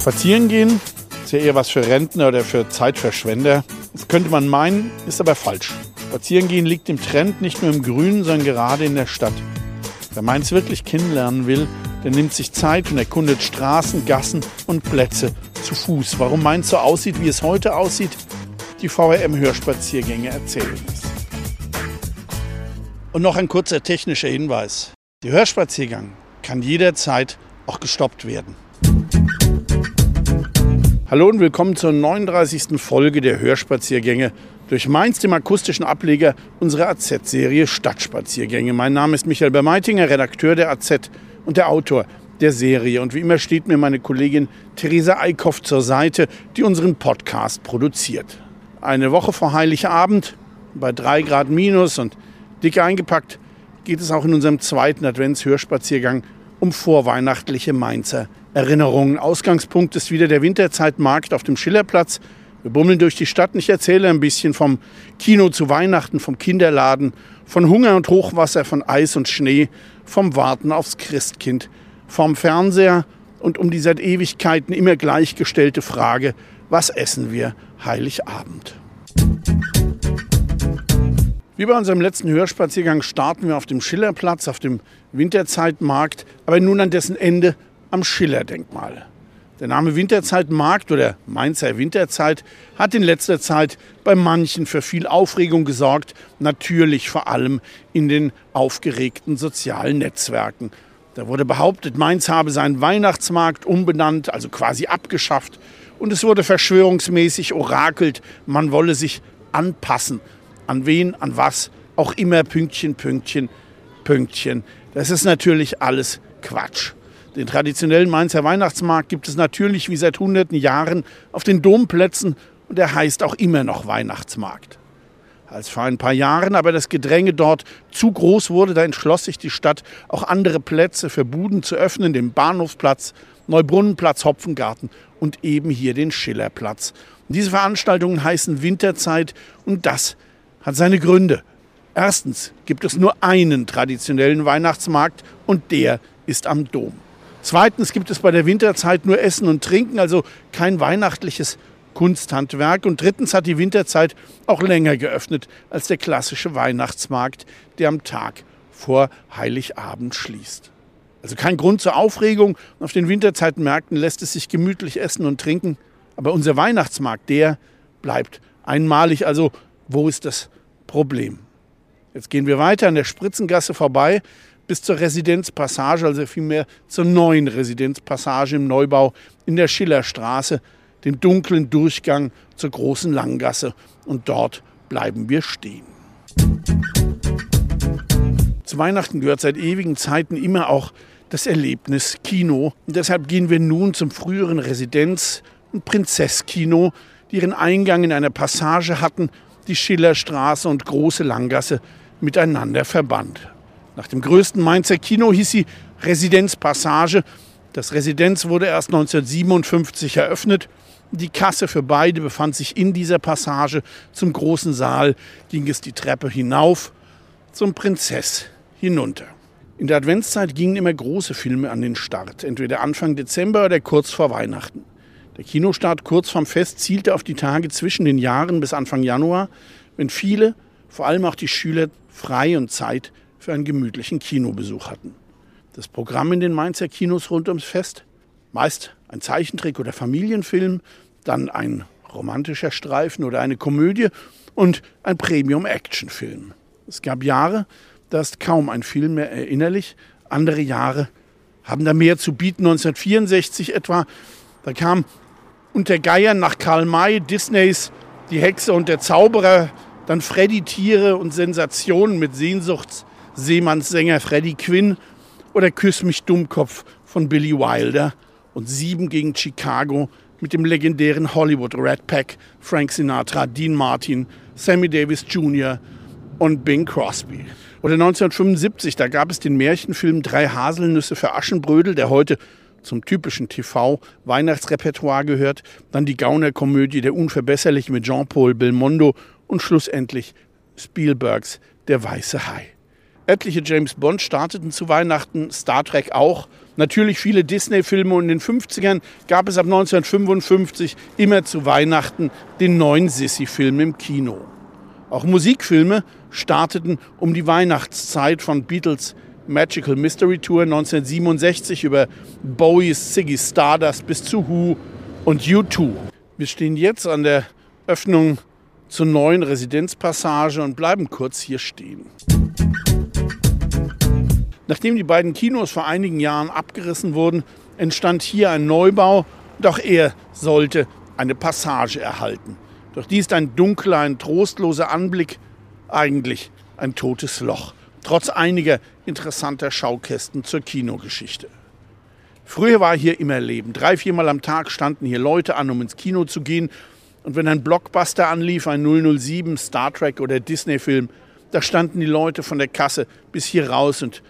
Spazieren gehen ist ja eher was für Rentner oder für Zeitverschwender. Das könnte man meinen, ist aber falsch. Spazierengehen liegt im Trend nicht nur im Grünen, sondern gerade in der Stadt. Wer Mainz wirklich kennenlernen will, der nimmt sich Zeit und erkundet Straßen, Gassen und Plätze zu Fuß. Warum Mainz so aussieht, wie es heute aussieht, die VRM-Hörspaziergänge erzählen es. Und noch ein kurzer technischer Hinweis. Der Hörspaziergang kann jederzeit auch gestoppt werden. Hallo und willkommen zur 39. Folge der Hörspaziergänge durch Mainz, dem akustischen Ableger unserer AZ-Serie Stadtspaziergänge. Mein Name ist Michael Bermeitinger, Redakteur der AZ und der Autor der Serie. Und wie immer steht mir meine Kollegin Theresa Eickhoff zur Seite, die unseren Podcast produziert. Eine Woche vor Heiligabend, bei 3 Grad minus und dick eingepackt, geht es auch in unserem zweiten Advents-Hörspaziergang um vorweihnachtliche Mainzer Erinnerungen. Ausgangspunkt ist wieder der Winterzeitmarkt auf dem Schillerplatz. Wir bummeln durch die Stadt. Ich erzähle ein bisschen vom Kino zu Weihnachten, vom Kinderladen, von Hunger und Hochwasser, von Eis und Schnee, vom Warten aufs Christkind, vom Fernseher und um die seit Ewigkeiten immer gleichgestellte Frage, was essen wir Heiligabend? Wie bei unserem letzten Hörspaziergang starten wir auf dem Schillerplatz, auf dem Winterzeitmarkt, aber nun an dessen Ende am Schillerdenkmal. Der Name Winterzeitmarkt oder Mainzer Winterzeit hat in letzter Zeit bei manchen für viel Aufregung gesorgt, natürlich vor allem in den aufgeregten sozialen Netzwerken. Da wurde behauptet, Mainz habe seinen Weihnachtsmarkt umbenannt, also quasi abgeschafft. Und es wurde verschwörungsmäßig orakelt, man wolle sich anpassen. An wen, an was, auch immer, Pünktchen, Pünktchen, Pünktchen. Das ist natürlich alles Quatsch. Den traditionellen Mainzer Weihnachtsmarkt gibt es natürlich wie seit hunderten Jahren auf den Domplätzen und er heißt auch immer noch Weihnachtsmarkt. Als vor ein paar Jahren aber das Gedränge dort zu groß wurde, da entschloss sich die Stadt, auch andere Plätze für Buden zu öffnen, den Bahnhofsplatz, Neubrunnenplatz, Hopfengarten und eben hier den Schillerplatz. Und diese Veranstaltungen heißen Winterzeit und das hat seine Gründe. Erstens gibt es nur einen traditionellen Weihnachtsmarkt und der ist am Dom. Zweitens gibt es bei der Winterzeit nur Essen und Trinken, also kein weihnachtliches Kunsthandwerk. Und drittens hat die Winterzeit auch länger geöffnet als der klassische Weihnachtsmarkt, der am Tag vor Heiligabend schließt. Also kein Grund zur Aufregung. Auf den Winterzeitmärkten lässt es sich gemütlich essen und trinken. Aber unser Weihnachtsmarkt, der bleibt einmalig, also wo ist das Problem? Jetzt gehen wir weiter an der Spritzengasse vorbei bis zur Residenzpassage, also vielmehr zur neuen Residenzpassage im Neubau in der Schillerstraße, dem dunklen Durchgang zur Großen Langgasse. Und dort bleiben wir stehen. Zu Weihnachten gehört seit ewigen Zeiten immer auch das Erlebnis Kino. Und deshalb gehen wir nun zum früheren Residenz- und Prinzesskino, die ihren Eingang in einer Passage hatten, die Schillerstraße und Große Langgasse miteinander verband. Nach dem größten Mainzer Kino hieß sie Residenzpassage. Das Residenz wurde erst 1957 eröffnet. Die Kasse für beide befand sich in dieser Passage. Zum großen Saal ging es die Treppe hinauf, zum Prinzess hinunter. In der Adventszeit gingen immer große Filme an den Start, entweder Anfang Dezember oder kurz vor Weihnachten. Der Kinostart kurz vorm Fest zielte auf die Tage zwischen den Jahren bis Anfang Januar, wenn viele, vor allem auch die Schüler, frei und Zeit für einen gemütlichen Kinobesuch hatten. Das Programm in den Mainzer Kinos rund ums Fest? Meist ein Zeichentrick- oder Familienfilm, dann ein romantischer Streifen oder eine Komödie und ein Premium-Action-Film. Es gab Jahre, da ist kaum ein Film mehr erinnerlich, andere Jahre haben da mehr zu bieten. 1964 etwa, da kam Unter Geiern nach Karl May, Disneys Die Hexe und der Zauberer, dann Freddy Tiere und Sensationen mit Sehnsuchtsseemannssänger Freddy Quinn oder Küss mich Dummkopf von Billy Wilder und 7 gegen Chicago mit dem legendären Hollywood Rat Pack, Frank Sinatra, Dean Martin, Sammy Davis Jr. und Bing Crosby. Oder 1975, da gab es den Märchenfilm 3 Haselnüsse für Aschenbrödel, der heute zum typischen TV-Weihnachtsrepertoire gehört, dann die Gaunerkomödie Der Unverbesserliche mit Jean-Paul Belmondo und schlussendlich Spielbergs Der weiße Hai. Etliche James-Bond starteten zu Weihnachten, Star Trek auch. Natürlich viele Disney-Filme und in den 50ern gab es ab 1955 immer zu Weihnachten den neuen Sissi-Film im Kino. Auch Musikfilme starteten um die Weihnachtszeit von Beatles Magical Mystery Tour 1967 über Bowies Ziggy Stardust bis zu Who und U2. Wir stehen jetzt an der Öffnung zur neuen Residenzpassage und bleiben kurz hier stehen. Nachdem die beiden Kinos vor einigen Jahren abgerissen wurden, entstand hier ein Neubau, doch er sollte eine Passage erhalten. Doch dies ist ein dunkler, ein trostloser Anblick, eigentlich ein totes Loch, trotz einiger interessanter Schaukästen zur Kinogeschichte. Früher war hier immer Leben. 3-4 Mal am Tag standen hier Leute an, um ins Kino zu gehen. Und wenn ein Blockbuster anlief, ein 007, Star Trek oder Disney-Film, da standen die Leute von der Kasse bis hier raus und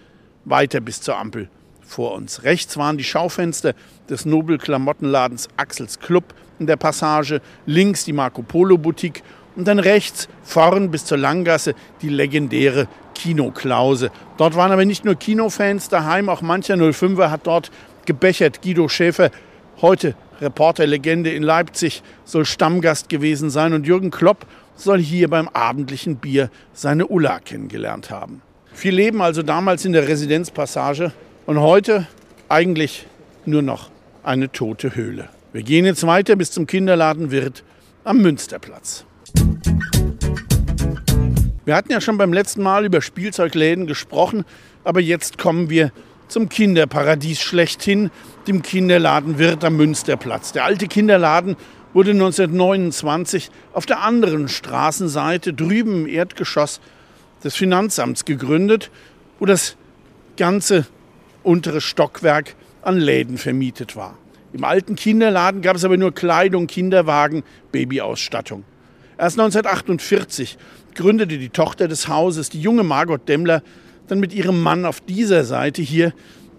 weiter bis zur Ampel vor uns. Rechts waren die Schaufenster des Nobel-Klamottenladens Axels Club in der Passage, links die Marco-Polo-Boutique und dann rechts vorn bis zur Langgasse die legendäre Kinoklause. Dort waren aber nicht nur Kinofans daheim, auch mancher 05er hat dort gebechert. Guido Schäfer, heute Reporterlegende in Leipzig, soll Stammgast gewesen sein und Jürgen Klopp soll hier beim abendlichen Bier seine Ulla kennengelernt haben. Viel Leben also damals in der Residenzpassage und heute eigentlich nur noch eine tote Höhle. Wir gehen jetzt weiter bis zum Kinderladenwirt am Münsterplatz. Wir hatten ja schon beim letzten Mal über Spielzeugläden gesprochen, aber jetzt kommen wir zum Kinderparadies schlechthin, dem Kinderladenwirt am Münsterplatz. Der alte Kinderladen wurde 1929 auf der anderen Straßenseite drüben im Erdgeschoss des Finanzamts gegründet, wo das ganze untere Stockwerk an Läden vermietet war. Im alten Kinderladen gab es aber nur Kleidung, Kinderwagen, Babyausstattung. Erst 1948 gründete die Tochter des Hauses, die junge Margot Dämmler, dann mit ihrem Mann auf dieser Seite hier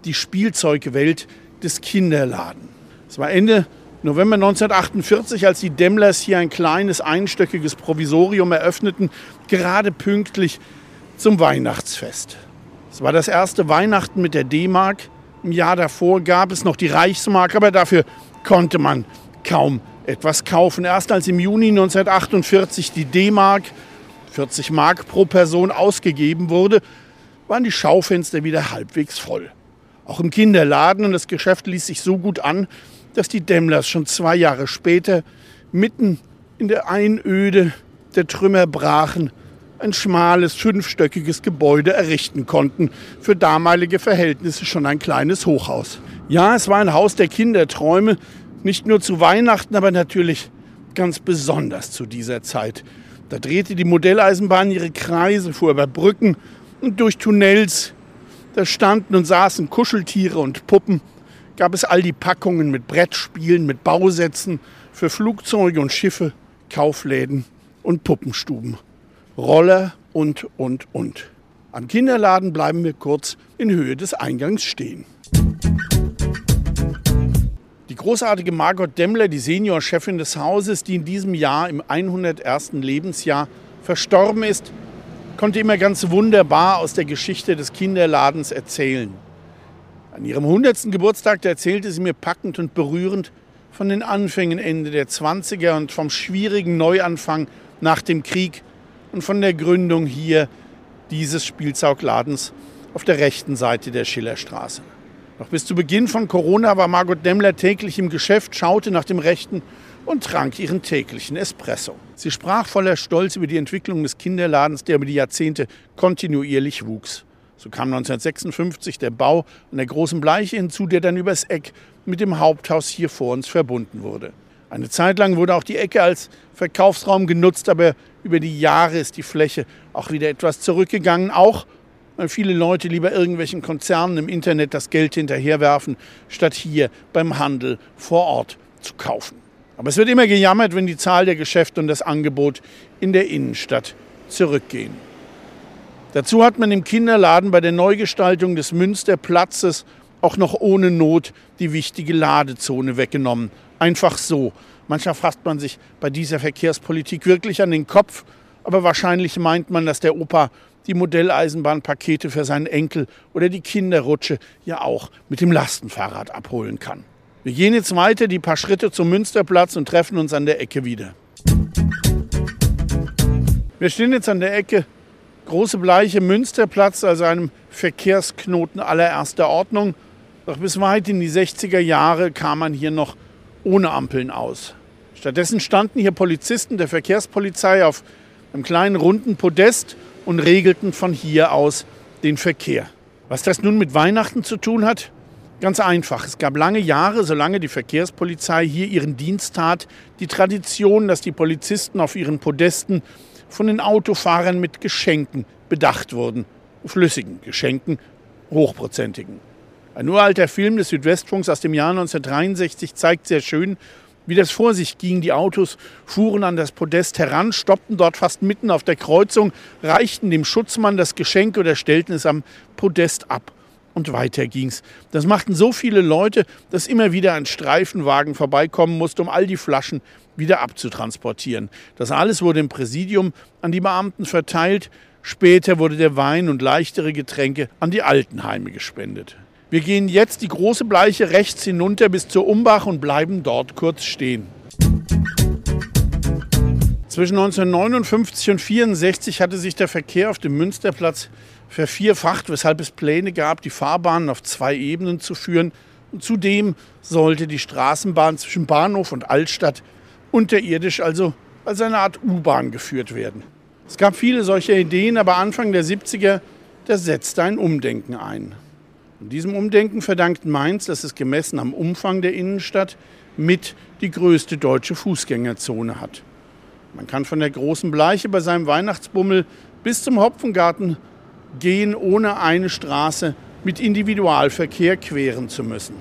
die Spielzeugwelt des Kinderladen. Es war Ende November 1948, als die Dämmlers hier ein kleines einstöckiges Provisorium eröffneten, gerade pünktlich zum Weihnachtsfest. Es war das erste Weihnachten mit der D-Mark. Im Jahr davor gab es noch die Reichsmark, aber dafür konnte man kaum etwas kaufen. Erst als im Juni 1948 die D-Mark, 40 Mark pro Person, ausgegeben wurde, waren die Schaufenster wieder halbwegs voll. Auch im Kinderladen, und das Geschäft ließ sich so gut an, dass die Dämmlers schon 2 Jahre später mitten in der Einöde der Trümmer brachen, ein schmales, 5-stöckiges Gebäude errichten konnten. Für damalige Verhältnisse schon ein kleines Hochhaus. Ja, es war ein Haus der Kinderträume, nicht nur zu Weihnachten, aber natürlich ganz besonders zu dieser Zeit. Da drehte die Modelleisenbahn ihre Kreise, fuhr über Brücken und durch Tunnels. Da standen und saßen Kuscheltiere und Puppen. Gab es all die Packungen mit Brettspielen, mit Bausätzen für Flugzeuge und Schiffe, Kaufläden und Puppenstuben, Roller und. Am Kinderladen bleiben wir kurz in Höhe des Eingangs stehen. Die großartige Margot Dämmler, die Seniorchefin des Hauses, die in diesem Jahr im 101. Lebensjahr verstorben ist, konnte immer ganz wunderbar aus der Geschichte des Kinderladens erzählen. An ihrem 100. Geburtstag erzählte sie mir packend und berührend von den Anfängen Ende der 20er und vom schwierigen Neuanfang nach dem Krieg und von der Gründung hier dieses Spielzeugladens auf der rechten Seite der Schillerstraße. Noch bis zu Beginn von Corona war Margot Dämmler täglich im Geschäft, schaute nach dem Rechten und trank ihren täglichen Espresso. Sie sprach voller Stolz über die Entwicklung des Kinderladens, der über die Jahrzehnte kontinuierlich wuchs. So kam 1956 der Bau an der Großen Bleiche hinzu, der dann übers Eck mit dem Haupthaus hier vor uns verbunden wurde. Eine Zeit lang wurde auch die Ecke als Verkaufsraum genutzt, aber über die Jahre ist die Fläche auch wieder etwas zurückgegangen. Auch weil viele Leute lieber irgendwelchen Konzernen im Internet das Geld hinterherwerfen, statt hier beim Handel vor Ort zu kaufen. Aber es wird immer gejammert, wenn die Zahl der Geschäfte und das Angebot in der Innenstadt zurückgehen. Dazu hat man im Kinderladen bei der Neugestaltung des Münsterplatzes auch noch ohne Not die wichtige Ladezone weggenommen. Einfach so. Manchmal fasst man sich bei dieser Verkehrspolitik wirklich an den Kopf, aber wahrscheinlich meint man, dass der Opa die Modelleisenbahnpakete für seinen Enkel oder die Kinderrutsche ja auch mit dem Lastenfahrrad abholen kann. Wir gehen jetzt weiter die paar Schritte zum Münsterplatz und treffen uns an der Ecke wieder. Wir stehen jetzt an der Ecke Große Bleiche, Münsterplatz, also einem Verkehrsknoten allererster Ordnung. Doch bis weit in die 60er Jahre kam man hier noch ohne Ampeln aus. Stattdessen standen hier Polizisten der Verkehrspolizei auf einem kleinen runden Podest und regelten von hier aus den Verkehr. Was das nun mit Weihnachten zu tun hat? Ganz einfach. Es gab lange Jahre, solange die Verkehrspolizei hier ihren Dienst tat, die Tradition, dass die Polizisten auf ihren Podesten von den Autofahrern mit Geschenken bedacht wurden. Flüssigen Geschenken, hochprozentigen. Ein uralter Film des Südwestfunks aus dem Jahr 1963 zeigt sehr schön, wie das vor sich ging. Die Autos fuhren an das Podest heran, stoppten dort fast mitten auf der Kreuzung, reichten dem Schutzmann das Geschenk oder stellten es am Podest ab. Und weiter ging's. Das machten so viele Leute, dass immer wieder ein Streifenwagen vorbeikommen musste, um all die Flaschen wieder abzutransportieren. Das alles wurde im Präsidium an die Beamten verteilt. Später wurde der Wein und leichtere Getränke an die Altenheime gespendet. Wir gehen jetzt die Große Bleiche rechts hinunter bis zur Umbach und bleiben dort kurz stehen. Zwischen 1959 und 1964 hatte sich der Verkehr auf dem Münsterplatz vervierfacht, weshalb es Pläne gab, die Fahrbahnen auf zwei Ebenen zu führen. Und zudem sollte die Straßenbahn zwischen Bahnhof und Altstadt unterirdisch, also als eine Art U-Bahn geführt werden. Es gab viele solcher Ideen, aber Anfang der 70er, da setzte ein Umdenken ein. Und diesem Umdenken verdankt Mainz, dass es gemessen am Umfang der Innenstadt mit die größte deutsche Fußgängerzone hat. Man kann von der Großen Bleiche bei seinem Weihnachtsbummel bis zum Hopfengarten gehen, ohne eine Straße mit Individualverkehr queren zu müssen.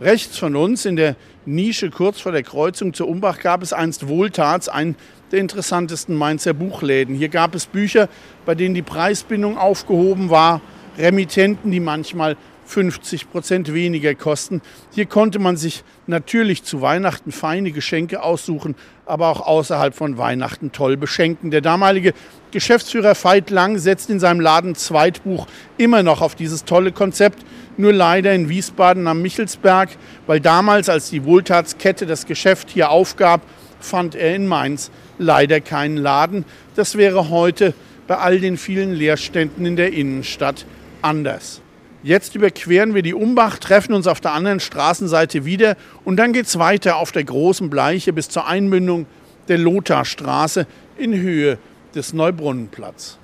Rechts von uns in der Nische kurz vor der Kreuzung zur Umbach gab es einst wohltats einen der interessantesten Mainzer Buchläden. Hier gab es Bücher, bei denen die Preisbindung aufgehoben war, Remittenten, die manchmal 50% weniger kosten. Hier konnte man sich natürlich zu Weihnachten feine Geschenke aussuchen, aber auch außerhalb von Weihnachten toll beschenken. Der damalige Geschäftsführer Veit Lang setzt in seinem Laden Zweitbuch immer noch auf dieses tolle Konzept. Nur leider in Wiesbaden am Michelsberg, weil damals, als die Wohltatskette das Geschäft hier aufgab, fand er in Mainz leider keinen Laden. Das wäre heute bei all den vielen Leerständen in der Innenstadt anders. Jetzt überqueren wir die Umbach, treffen uns auf der anderen Straßenseite wieder und dann geht's weiter auf der Großen Bleiche bis zur Einmündung der Lotharstraße in Höhe des Neubrunnenplatz.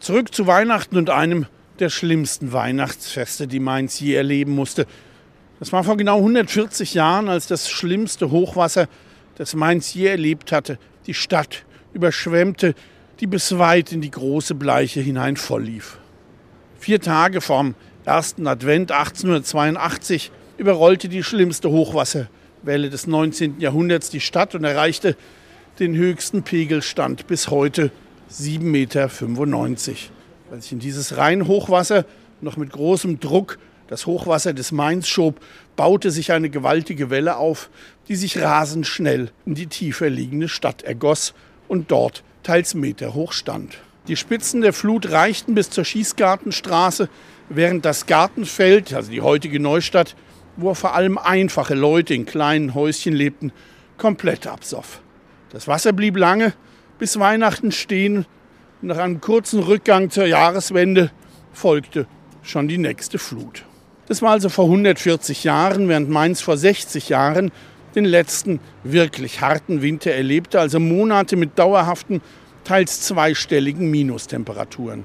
Zurück zu Weihnachten und einem der schlimmsten Weihnachtsfeste, die Mainz je erleben musste. Das war vor genau 140 Jahren, als das schlimmste Hochwasser, das Mainz je erlebt hatte, die Stadt überschwemmte, die bis weit in die Große Bleiche hinein volllief. 4 Tage vorm ersten Advent 1882 überrollte die schlimmste Hochwasserwelle des 19. Jahrhunderts die Stadt und erreichte den höchsten Pegelstand bis heute, 7,95 Meter. Weil sich in dieses Rheinhochwasser noch mit großem Druck das Hochwasser des Mainz schob, baute sich eine gewaltige Welle auf, die sich rasend schnell in die tiefer liegende Stadt ergoss und dort teils Meter hoch stand. Die Spitzen der Flut reichten bis zur Schießgartenstraße, während das Gartenfeld, also die heutige Neustadt, wo vor allem einfache Leute in kleinen Häuschen lebten, komplett absoff. Das Wasser blieb lange bis Weihnachten stehen. Nach einem kurzen Rückgang zur Jahreswende folgte schon die nächste Flut. Das war also vor 140 Jahren, während Mainz vor 60 Jahren den letzten wirklich harten Winter erlebte, also Monate mit dauerhaften, teils zweistelligen Minustemperaturen.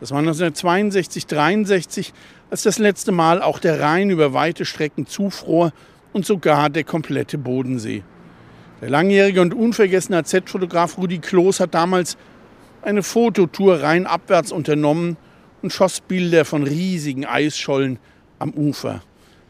Das war 1962, 63, als das letzte Mal auch der Rhein über weite Strecken zufror und sogar der komplette Bodensee. Der langjährige und unvergessene AZ-Fotograf Rudi Kloß hat damals eine Fototour rheinabwärts unternommen und schoss Bilder von riesigen Eisschollen am Ufer.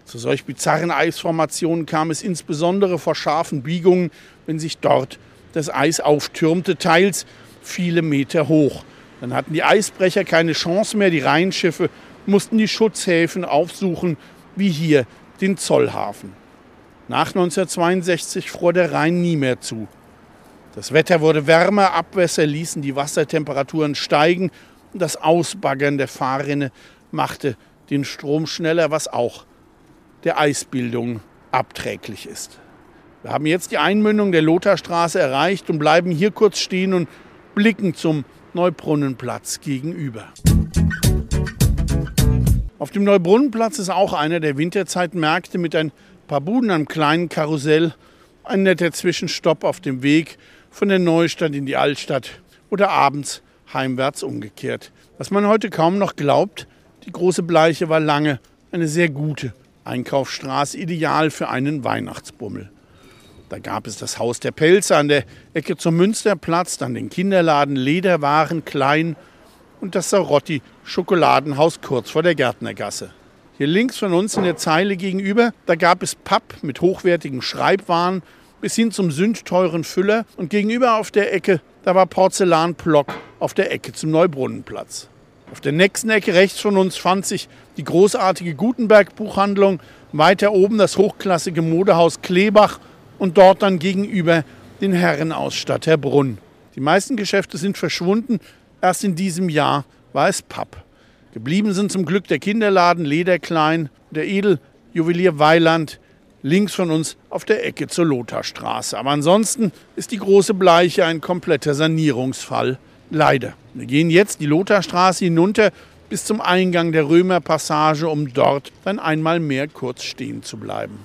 Zu solch bizarren Eisformationen kam es insbesondere vor scharfen Biegungen, wenn sich dort das Eis auftürmte, teils viele Meter hoch. Dann hatten die Eisbrecher keine Chance mehr, die Rheinschiffe mussten die Schutzhäfen aufsuchen, wie hier den Zollhafen. Nach 1962 fror der Rhein nie mehr zu. Das Wetter wurde wärmer, Abwässer ließen die Wassertemperaturen steigen. Das Ausbaggern der Fahrrinne machte den Strom schneller, was auch der Eisbildung abträglich ist. Wir haben jetzt die Einmündung der Lotharstraße erreicht und bleiben hier kurz stehen und blicken zum Neubrunnenplatz gegenüber. Auf dem Neubrunnenplatz ist auch einer der Winterzeitmärkte mit ein paar Buden am kleinen Karussell, ein netter Zwischenstopp auf dem Weg von der Neustadt in die Altstadt oder abends heimwärts umgekehrt. Was man heute kaum noch glaubt, die Große Bleiche war lange eine sehr gute Einkaufsstraße, ideal für einen Weihnachtsbummel. Da gab es das Haus der Pelze an der Ecke zum Münsterplatz, dann den Kinderladen Lederwaren Klein und das Sarotti-Schokoladenhaus kurz vor der Gärtnergasse. Hier links von uns in der Zeile gegenüber, da gab es Papp mit hochwertigen Schreibwaren bis hin zum sündteuren Füller. Und gegenüber auf der Ecke, da war Porzellanblock auf der Ecke zum Neubrunnenplatz. Auf der nächsten Ecke rechts von uns fand sich die großartige Gutenberg-Buchhandlung, weiter oben das hochklassige Modehaus Kleebach und dort dann gegenüber den Herrenausstatter Brunn. Die meisten Geschäfte sind verschwunden. Erst in diesem Jahr war es Papp. Geblieben sind zum Glück der Kinderladen Lederklein, der Edeljuwelier Weiland, links von uns auf der Ecke zur Lotharstraße. Aber ansonsten ist die Große Bleiche ein kompletter Sanierungsfall. Leider. Wir gehen jetzt die Lotharstraße hinunter bis zum Eingang der Römerpassage, um dort dann einmal mehr kurz stehen zu bleiben.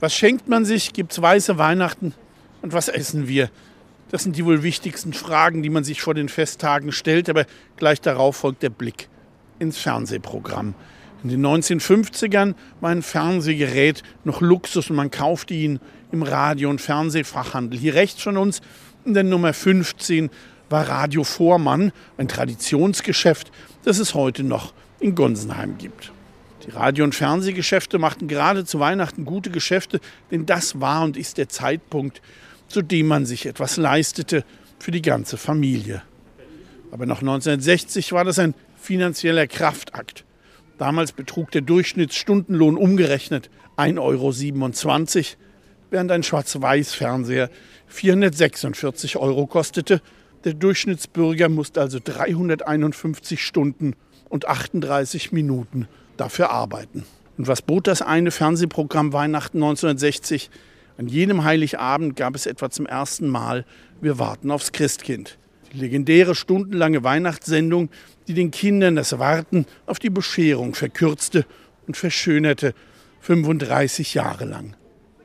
Was schenkt man sich? Gibt's weiße Weihnachten? Und was essen wir? Das sind die wohl wichtigsten Fragen, die man sich vor den Festtagen stellt, aber gleich darauf folgt der Blick ins Fernsehprogramm. In den 1950ern war ein Fernsehgerät noch Luxus und man kaufte ihn im Radio- und Fernsehfachhandel. Hier rechts von uns in der Nummer 15 war Radio Vormann, ein Traditionsgeschäft, das es heute noch in Gunsenheim gibt. Die Radio- und Fernsehgeschäfte machten gerade zu Weihnachten gute Geschäfte, denn das war und ist der Zeitpunkt, zu dem man sich etwas leistete für die ganze Familie. Aber noch 1960 war das ein finanzieller Kraftakt. Damals betrug der Durchschnittsstundenlohn umgerechnet 1,27 Euro, während ein Schwarz-Weiß-Fernseher 446 Euro kostete. Der Durchschnittsbürger musste also 351 Stunden und 38 Minuten dafür arbeiten. Und was bot das eine Fernsehprogramm Weihnachten 1960? An jenem Heiligabend gab es etwa zum ersten Mal Wir warten aufs Christkind. Die legendäre stundenlange Weihnachtssendung, die den Kindern das Warten auf die Bescherung verkürzte und verschönerte, 35 Jahre lang.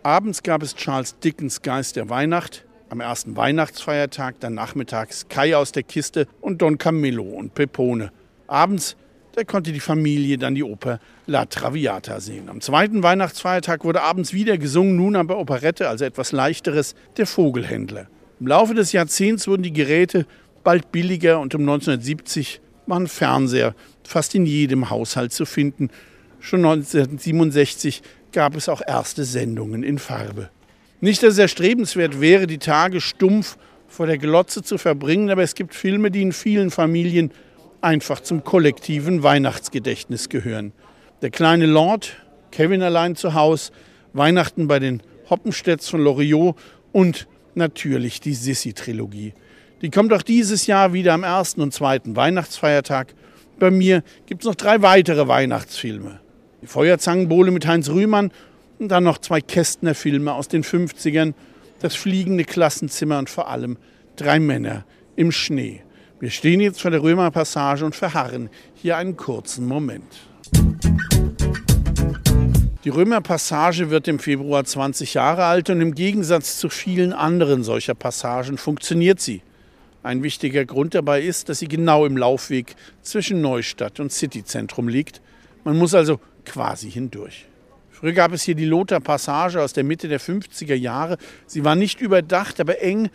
Abends gab es Charles Dickens Geist der Weihnacht, am ersten Weihnachtsfeiertag, dann nachmittags Kai aus der Kiste und Don Camillo und Pepone. Abends, da konnte die Familie dann die Oper La Traviata sehen. Am zweiten Weihnachtsfeiertag wurde abends wieder gesungen, nun aber Operette, also etwas Leichteres, der Vogelhändler. Im Laufe des Jahrzehnts wurden die Geräte bald billiger und um 1970 waren Fernseher fast in jedem Haushalt zu finden. Schon 1967 gab es auch erste Sendungen in Farbe. Nicht, dass es erstrebenswert wäre, die Tage stumpf vor der Glotze zu verbringen, aber es gibt Filme, die in vielen Familien einfach zum kollektiven Weihnachtsgedächtnis gehören. Der kleine Lord, Kevin allein zu Haus, Weihnachten bei den Hoppenstedts von Loriot und natürlich die Sissi-Trilogie. Die kommt auch dieses Jahr wieder am ersten und zweiten Weihnachtsfeiertag. Bei mir gibt es noch 3 weitere Weihnachtsfilme. Die Feuerzangenbowle mit Heinz Rühmann und dann noch 2 Kästner-Filme aus den 50ern, das fliegende Klassenzimmer und vor allem 3 Männer im Schnee. Wir stehen jetzt vor der Römerpassage und verharren hier einen kurzen Moment. Die Römerpassage wird im Februar 20 Jahre alt und im Gegensatz zu vielen anderen solcher Passagen funktioniert sie. Ein wichtiger Grund dabei ist, dass sie genau im Laufweg zwischen Neustadt und Cityzentrum liegt. Man muss also quasi hindurch. Früher gab es hier die Lotharpassage aus der Mitte der 50er Jahre. Sie war nicht überdacht, aber eng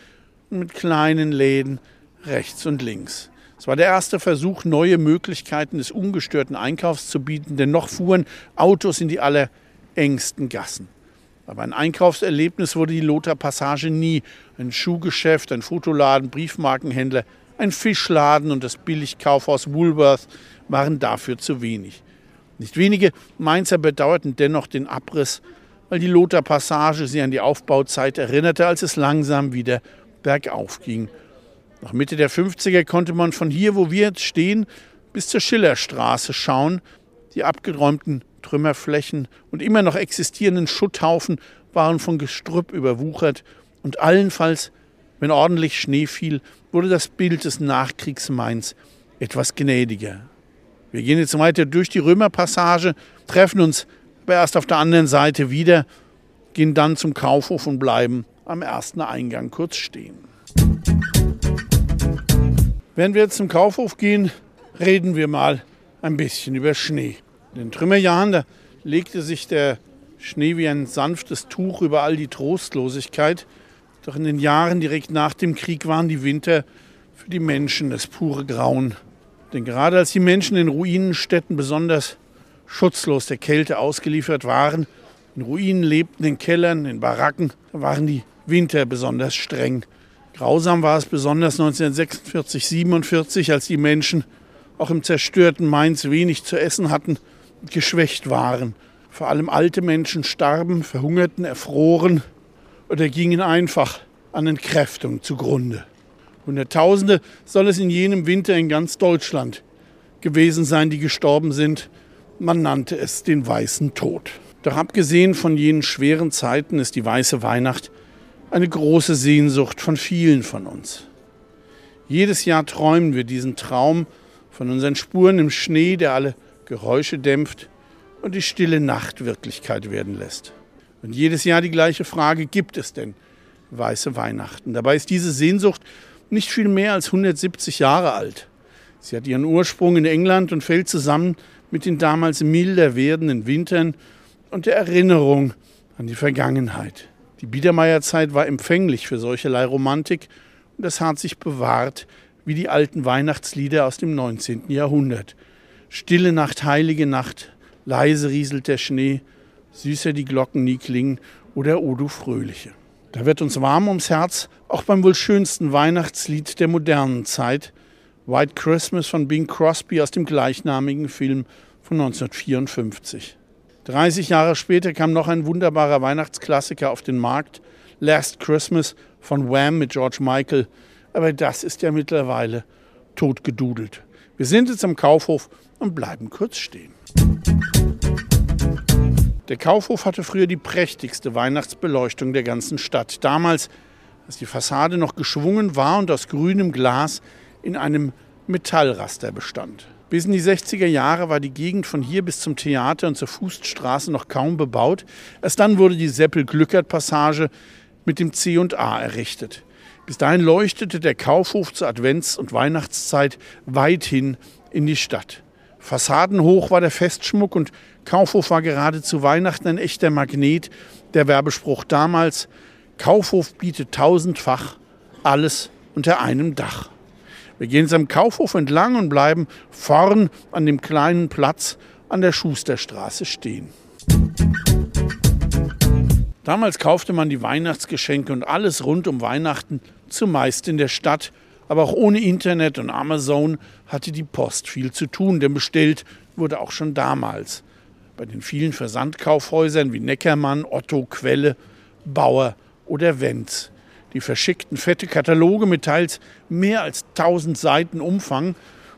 und mit kleinen Läden rechts und links. Es war der erste Versuch, neue Möglichkeiten des ungestörten Einkaufs zu bieten, denn noch fuhren Autos in die allerengsten Gassen. Aber ein Einkaufserlebnis wurde die Lotharpassage nie. Ein Schuhgeschäft, ein Fotoladen, Briefmarkenhändler, ein Fischladen und das Billigkaufhaus Woolworth waren dafür zu wenig. Nicht wenige Mainzer bedauerten dennoch den Abriss, weil die Lotharpassage sie an die Aufbauzeit erinnerte, als es langsam wieder bergauf ging. Nach Mitte der 50er konnte man von hier, wo wir jetzt stehen, bis zur Schillerstraße schauen. Die abgeräumten Trümmerflächen und immer noch existierenden Schutthaufen waren von Gestrüpp überwuchert und allenfalls, wenn ordentlich Schnee fiel, wurde das Bild des Nachkriegs-Mainz etwas gnädiger. Wir gehen jetzt weiter durch die Römerpassage, treffen uns aber erst auf der anderen Seite wieder, gehen dann zum Kaufhof und bleiben am ersten Eingang kurz stehen. Während wir jetzt zum Kaufhof gehen, reden wir mal ein bisschen über Schnee. In den Trümmerjahren, da legte sich der Schnee wie ein sanftes Tuch über all die Trostlosigkeit. Doch in den Jahren direkt nach dem Krieg waren die Winter für die Menschen das pure Grauen. Denn gerade als die Menschen in Ruinenstädten besonders schutzlos der Kälte ausgeliefert waren, in Ruinen lebten, in Kellern, in Baracken, da waren die Winter besonders streng. Grausam war es besonders 1946, 47, als die Menschen auch im zerstörten Mainz wenig zu essen hatten und geschwächt waren. Vor allem alte Menschen starben, verhungerten, erfroren oder gingen einfach an Entkräftung zugrunde. Hunderttausende soll es in jenem Winter in ganz Deutschland gewesen sein, die gestorben sind. Man nannte es den Weißen Tod. Doch abgesehen von jenen schweren Zeiten ist die Weiße Weihnacht eine große Sehnsucht von vielen von uns. Jedes Jahr träumen wir diesen Traum von unseren Spuren im Schnee, der alle Geräusche dämpft und die stille Nacht Wirklichkeit werden lässt. Und jedes Jahr die gleiche Frage, gibt es denn Weiße Weihnachten? Dabei ist diese Sehnsucht nicht viel mehr als 170 Jahre alt. Sie hat ihren Ursprung in England und fällt zusammen mit den damals milder werdenden Wintern und der Erinnerung an die Vergangenheit. Die Biedermeierzeit war empfänglich für solcherlei Romantik und das hat sich bewahrt wie die alten Weihnachtslieder aus dem 19. Jahrhundert. Stille Nacht, heilige Nacht, leise rieselt der Schnee, süßer die Glocken nie klingen oder O du Fröhliche. Da wird uns warm ums Herz, auch beim wohl schönsten Weihnachtslied der modernen Zeit, White Christmas von Bing Crosby aus dem gleichnamigen Film von 1954. 30 Jahre später kam noch ein wunderbarer Weihnachtsklassiker auf den Markt, Last Christmas von Wham mit George Michael. Aber das ist ja mittlerweile totgedudelt. Wir sind jetzt am Kaufhof und bleiben kurz stehen. Der Kaufhof hatte früher die prächtigste Weihnachtsbeleuchtung der ganzen Stadt. Damals, als die Fassade noch geschwungen war und aus grünem Glas in einem Metallraster bestand. Bis in die 60er Jahre war die Gegend von hier bis zum Theater und zur Fußstraße noch kaum bebaut. Erst dann wurde die Seppel-Glückert-Passage mit dem C&A errichtet. Bis dahin leuchtete der Kaufhof zur Advents- und Weihnachtszeit weithin in die Stadt. Fassadenhoch war der Festschmuck und Kaufhof war gerade zu Weihnachten ein echter Magnet. Der Werbespruch damals, Kaufhof bietet tausendfach alles unter einem Dach. Wir gehen jetzt am Kaufhof entlang und bleiben vorn an dem kleinen Platz an der Schusterstraße stehen. Damals kaufte man die Weihnachtsgeschenke und alles rund um Weihnachten zumeist in der Stadt. Aber auch ohne Internet und Amazon hatte die Post viel zu tun, denn bestellt wurde auch schon damals. Bei den vielen Versandkaufhäusern wie Neckermann, Otto, Quelle, Bauer oder Wenz. Die verschickten fette Kataloge mit teils mehr als 1000 Seiten Umfang,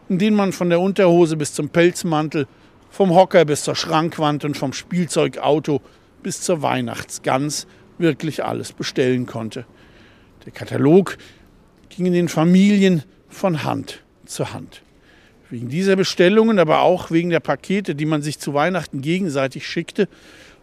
in denen man von der Unterhose bis zum Pelzmantel, vom Hocker bis zur Schrankwand und vom Spielzeugauto bis zur Weihnachtsgans wirklich alles bestellen konnte. Der Katalog ging in den Familien von Hand zu Hand. Wegen dieser Bestellungen, aber auch wegen der Pakete, die man sich zu Weihnachten gegenseitig schickte,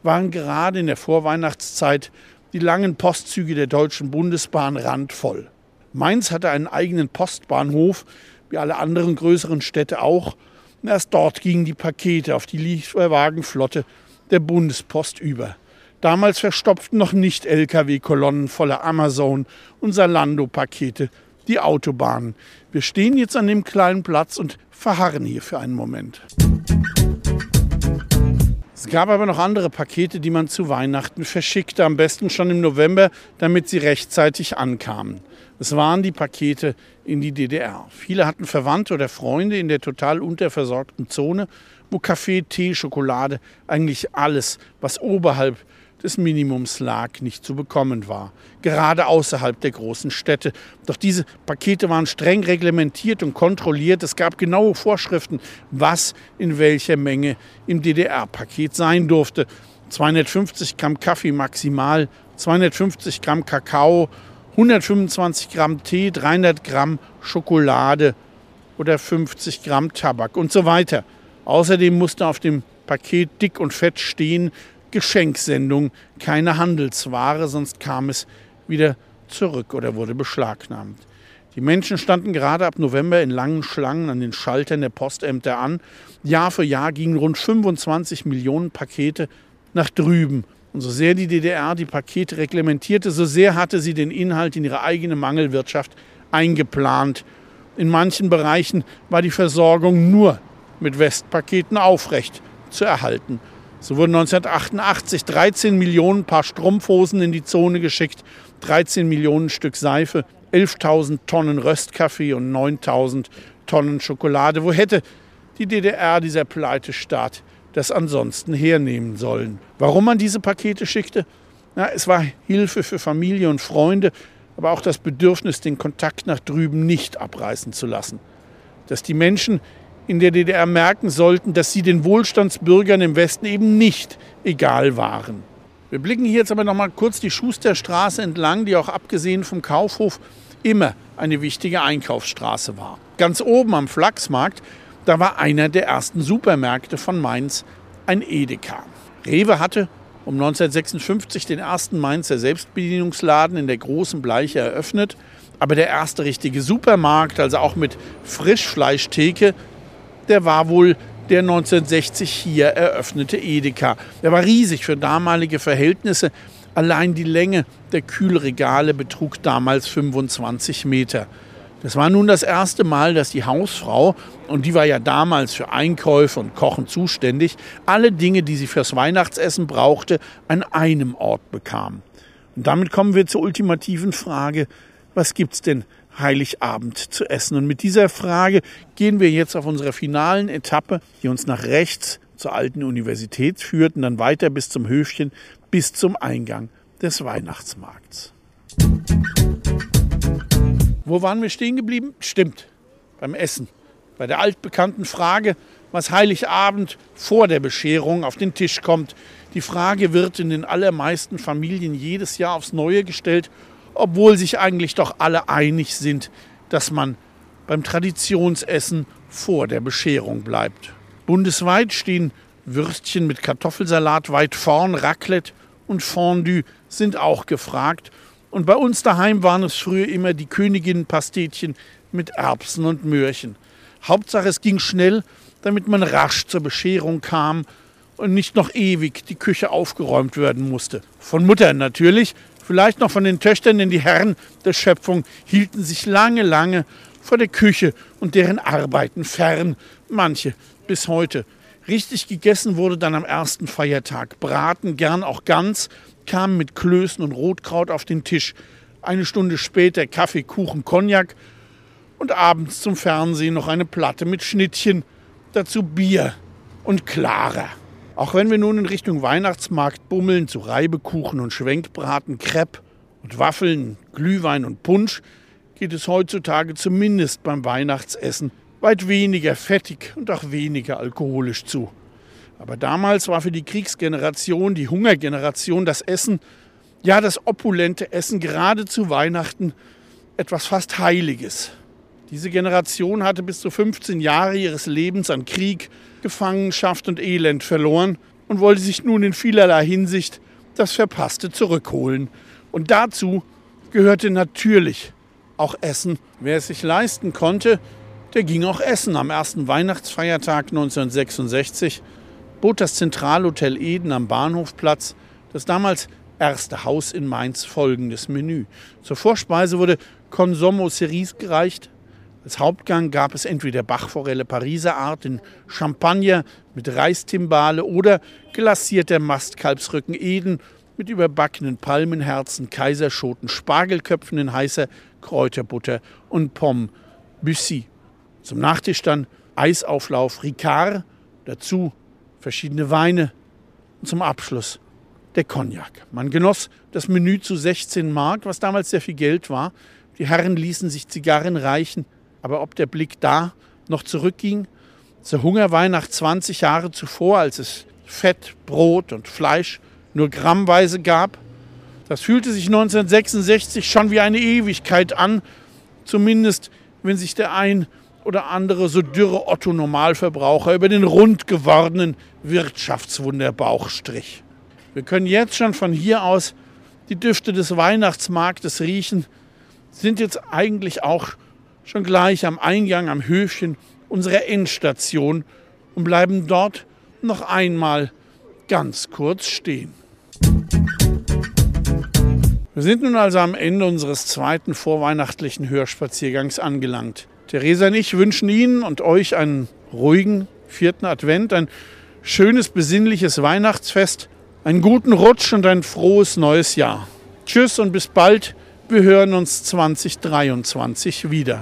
waren gerade in der Vorweihnachtszeit die langen Postzüge der Deutschen Bundesbahn randvoll. Mainz hatte einen eigenen Postbahnhof, wie alle anderen größeren Städte auch. Und erst dort gingen die Pakete auf die Lieferwagenflotte der Bundespost über. Damals verstopften noch nicht Lkw-Kolonnen voller Amazon- und Zalando-Pakete die Autobahnen. Wir stehen jetzt an dem kleinen Platz und verharren hier für einen Moment. Es gab aber noch andere Pakete, die man zu Weihnachten verschickte, am besten schon im November, damit sie rechtzeitig ankamen. Es waren die Pakete in die DDR. Viele hatten Verwandte oder Freunde in der total unterversorgten Zone, wo Kaffee, Tee, Schokolade, eigentlich alles, was oberhalb des Minimums lag, nicht zu bekommen war, gerade außerhalb der großen Städte. Doch diese Pakete waren streng reglementiert und kontrolliert. Es gab genaue Vorschriften, was in welcher Menge im DDR-Paket sein durfte. 250 Gramm Kaffee maximal, 250 Gramm Kakao, 125 Gramm Tee, 300 Gramm Schokolade oder 50 Gramm Tabak und so weiter. Außerdem musste auf dem Paket dick und fett stehen, Geschenksendung, keine Handelsware, sonst kam es wieder zurück oder wurde beschlagnahmt. Die Menschen standen gerade ab November in langen Schlangen an den Schaltern der Postämter an. Jahr für Jahr gingen rund 25 Millionen Pakete nach drüben. Und so sehr die DDR die Pakete reglementierte, so sehr hatte sie den Inhalt in ihre eigene Mangelwirtschaft eingeplant. In manchen Bereichen war die Versorgung nur mit Westpaketen aufrecht zu erhalten. So wurden 1988 13 Millionen Paar Strumpfhosen in die Zone geschickt, 13 Millionen Stück Seife, 11.000 Tonnen Röstkaffee und 9.000 Tonnen Schokolade. Wo hätte die DDR, dieser Pleitestaat, das ansonsten hernehmen sollen? Warum man diese Pakete schickte? Na, es war Hilfe für Familie und Freunde, aber auch das Bedürfnis, den Kontakt nach drüben nicht abreißen zu lassen. Dass die Menschen in der DDR merken sollten, dass sie den Wohlstandsbürgern im Westen eben nicht egal waren. Wir blicken hier jetzt aber noch mal kurz die Schusterstraße entlang, die auch abgesehen vom Kaufhof immer eine wichtige Einkaufsstraße war. Ganz oben am Flachsmarkt, da war einer der ersten Supermärkte von Mainz ein Edeka. Rewe hatte um 1956 den ersten Mainzer Selbstbedienungsladen in der Großen Bleiche eröffnet, aber der erste richtige Supermarkt, also auch mit Frischfleischtheke, der war wohl der 1960 hier eröffnete Edeka. Der war riesig für damalige Verhältnisse. Allein die Länge der Kühlregale betrug damals 25 Meter. Das war nun das erste Mal, dass die Hausfrau, und die war ja damals für Einkäufe und Kochen zuständig, alle Dinge, die sie fürs Weihnachtsessen brauchte, an einem Ort bekam. Und damit kommen wir zur ultimativen Frage, was gibt's denn Heiligabend zu essen? Und mit dieser Frage gehen wir jetzt auf unserer finalen Etappe, die uns nach rechts zur alten Universität führt und dann weiter bis zum Höfchen, bis zum Eingang des Weihnachtsmarkts. Wo waren wir stehen geblieben? Stimmt, beim Essen. Bei der altbekannten Frage, was Heiligabend vor der Bescherung auf den Tisch kommt. Die Frage wird in den allermeisten Familien jedes Jahr aufs Neue gestellt, obwohl sich eigentlich doch alle einig sind, dass man beim Traditionsessen vor der Bescherung bleibt. Bundesweit stehen Würstchen mit Kartoffelsalat weit vorn, Raclette und Fondue sind auch gefragt. Und bei uns daheim waren es früher immer die Königinnenpastetchen mit Erbsen und Möhrchen. Hauptsache es ging schnell, damit man rasch zur Bescherung kam und nicht noch ewig die Küche aufgeräumt werden musste. Von Mutter natürlich. Vielleicht noch von den Töchtern, denn die Herren der Schöpfung hielten sich lange, lange vor der Küche und deren Arbeiten fern, manche bis heute. Richtig gegessen wurde dann am ersten Feiertag. Braten, gern auch Gans, kamen mit Klößen und Rotkraut auf den Tisch. Eine Stunde später Kaffee, Kuchen, Cognac und abends zum Fernsehen noch eine Platte mit Schnittchen, dazu Bier und Clara. Auch wenn wir nun in Richtung Weihnachtsmarkt bummeln, zu Reibekuchen und Schwenkbraten, Crepe und Waffeln, Glühwein und Punsch, geht es heutzutage zumindest beim Weihnachtsessen weit weniger fettig und auch weniger alkoholisch zu. Aber damals war für die Kriegsgeneration, die Hungergeneration, das Essen, ja das opulente Essen, gerade zu Weihnachten, etwas fast Heiliges. Diese Generation hatte bis zu 15 Jahre ihres Lebens an Krieg, Gefangenschaft und Elend verloren und wollte sich nun in vielerlei Hinsicht das Verpasste zurückholen. Und dazu gehörte natürlich auch Essen. Wer es sich leisten konnte, der ging auch essen. Am ersten Weihnachtsfeiertag 1966 bot das Zentralhotel Eden am Bahnhofplatz das damals erste Haus in Mainz folgendes Menü. Zur Vorspeise wurde Consomme aux Cerises gereicht. Als Hauptgang gab es entweder Bachforelle Pariser Art in Champagner mit Reistimbale oder glasierter Mastkalbsrücken Eden mit überbackenen Palmenherzen, Kaiserschoten, Spargelköpfen in heißer Kräuterbutter und Pommes Bussy. Zum Nachtisch dann Eisauflauf Ricard, dazu verschiedene Weine und zum Abschluss der Cognac. Man genoss das Menü zu 16 Mark, was damals sehr viel Geld war. Die Herren ließen sich Zigarren reichen, aber ob der Blick da noch zurückging, der Hungerwein nach 20 Jahren zuvor, als es Fett, Brot und Fleisch nur grammweise gab, das fühlte sich 1966 schon wie eine Ewigkeit an, zumindest wenn sich der ein oder andere so dürre Otto-Normalverbraucher über den rund gewordenen Wirtschaftswunderbauch strich. Wir können jetzt schon von hier aus die Düfte des Weihnachtsmarktes riechen, sind jetzt eigentlich auch schon gleich am Eingang am Höfchen unserer Endstation und bleiben dort noch einmal ganz kurz stehen. Wir sind nun also am Ende unseres zweiten vorweihnachtlichen Hörspaziergangs angelangt. Theresa und ich wünschen Ihnen und euch einen ruhigen vierten Advent, ein schönes, besinnliches Weihnachtsfest, einen guten Rutsch und ein frohes neues Jahr. Tschüss und bis bald. Wir hören uns 2023 wieder.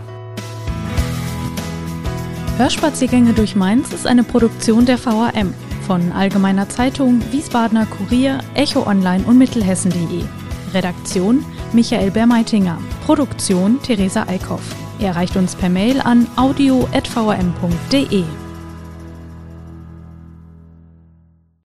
Hörspaziergänge durch Mainz ist eine Produktion der VRM von Allgemeiner Zeitung, Wiesbadener Kurier, Echo Online und Mittelhessen.de. Redaktion Michael Bermeitinger. Produktion Theresa Eickhoff. Ihr erreicht uns per Mail an audio@vrm.de.